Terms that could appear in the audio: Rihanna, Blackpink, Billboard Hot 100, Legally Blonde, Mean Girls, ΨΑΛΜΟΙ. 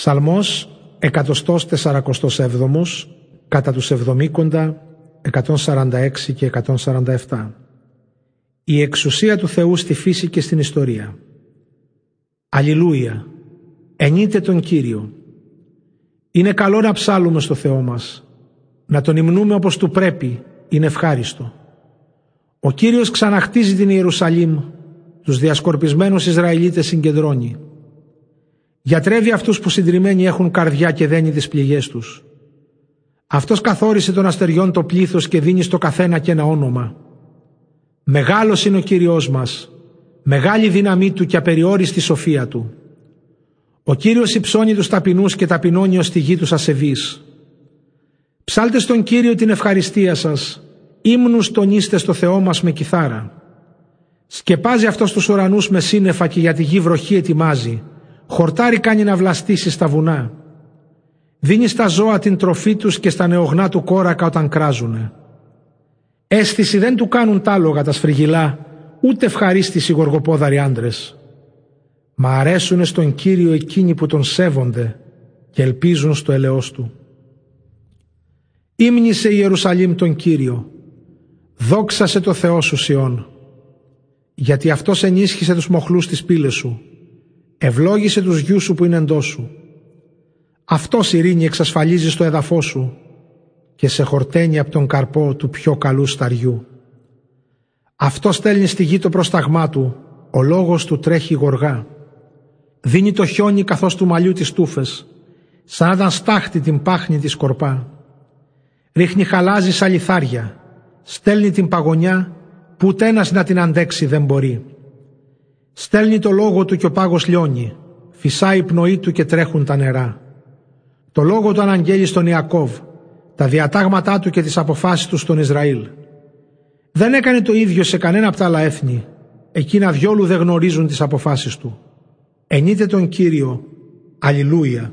Ψαλμός 147, κατά τους 70, 146 και 147. Η εξουσία του Θεού στη φύση και στην ιστορία. Αλληλούια, ενείτε τον Κύριο. Είναι καλό να ψάλουμε στο Θεό μας, να τον υμνούμε όπως του πρέπει, είναι ευχάριστο. Ο Κύριος ξαναχτίζει την Ιερουσαλήμ, τους διασκορπισμένους Ισραηλίτες συγκεντρώνει. Γιατρεύει αυτούς που συντριμμένοι έχουν καρδιά και δένει τις πληγές τους. Αυτός καθόρισε των αστεριών το πλήθος και δίνει στο καθένα και ένα όνομα. Μεγάλος είναι ο Κύριος μας, μεγάλη δύναμή του και απεριόριστη σοφία του. Ο Κύριος υψώνει τους ταπεινούς και ταπεινώνει ως τη γη τους ασεβείς. Ψάλτε στον Κύριο την ευχαριστία σας, ύμνους τονίστε στο Θεό μας με κιθάρα. Σκεπάζει αυτός τους ουρανούς με σύννεφα και για τη γη βροχή ετοιμάζει. Χορτάρι κάνει να βλαστήσει στα βουνά. Δίνει στα ζώα την τροφή τους και στα νεογνά του κόρακα όταν κράζουνε. Αίσθηση δεν του κάνουν τάλογα τα σφριγυλά, ούτε ευχαρίστηση γοργοπόδαροι άντρες. Μα αρέσουνε στον Κύριο εκείνοι που τον σέβονται και ελπίζουν στο ελεός του. Ύμνησε η Ιερουσαλήμ τον Κύριο. Δόξασε το Θεό σου Σιών. Γιατί αυτός ενίσχυσε τους μοχλούς της πύλης σου. Ευλόγησε τους γιους σου που είναι εντός σου. Αυτός ειρήνη εξασφαλίζει στο έδαφό σου και σε χορταίνει από τον καρπό του πιο καλού σταριού. Αυτός στέλνει στη γη το προσταγμά του, ο λόγος του τρέχει γοργά. Δίνει το χιόνι καθώς του μαλλιού τις τούφες, σαν να ήταν στάχτη την πάχνη τη σκορπά. Ρίχνει χαλάζι σαν λιθάρια, στέλνει την παγωνιά που ούτε ένας να την αντέξει δεν μπορεί. Στέλνει το λόγο του και ο πάγος λιώνει, φυσάει η πνοή του και τρέχουν τα νερά. Το λόγο του αναγγέλει στον Ιακώβ, τα διατάγματά του και τις αποφάσεις του στον Ισραήλ. Δεν έκανε το ίδιο σε κανένα από τα άλλα έθνη, εκείνα διόλου δεν γνωρίζουν τις αποφάσεις του. Ενείτε τον Κύριο, αλληλούια.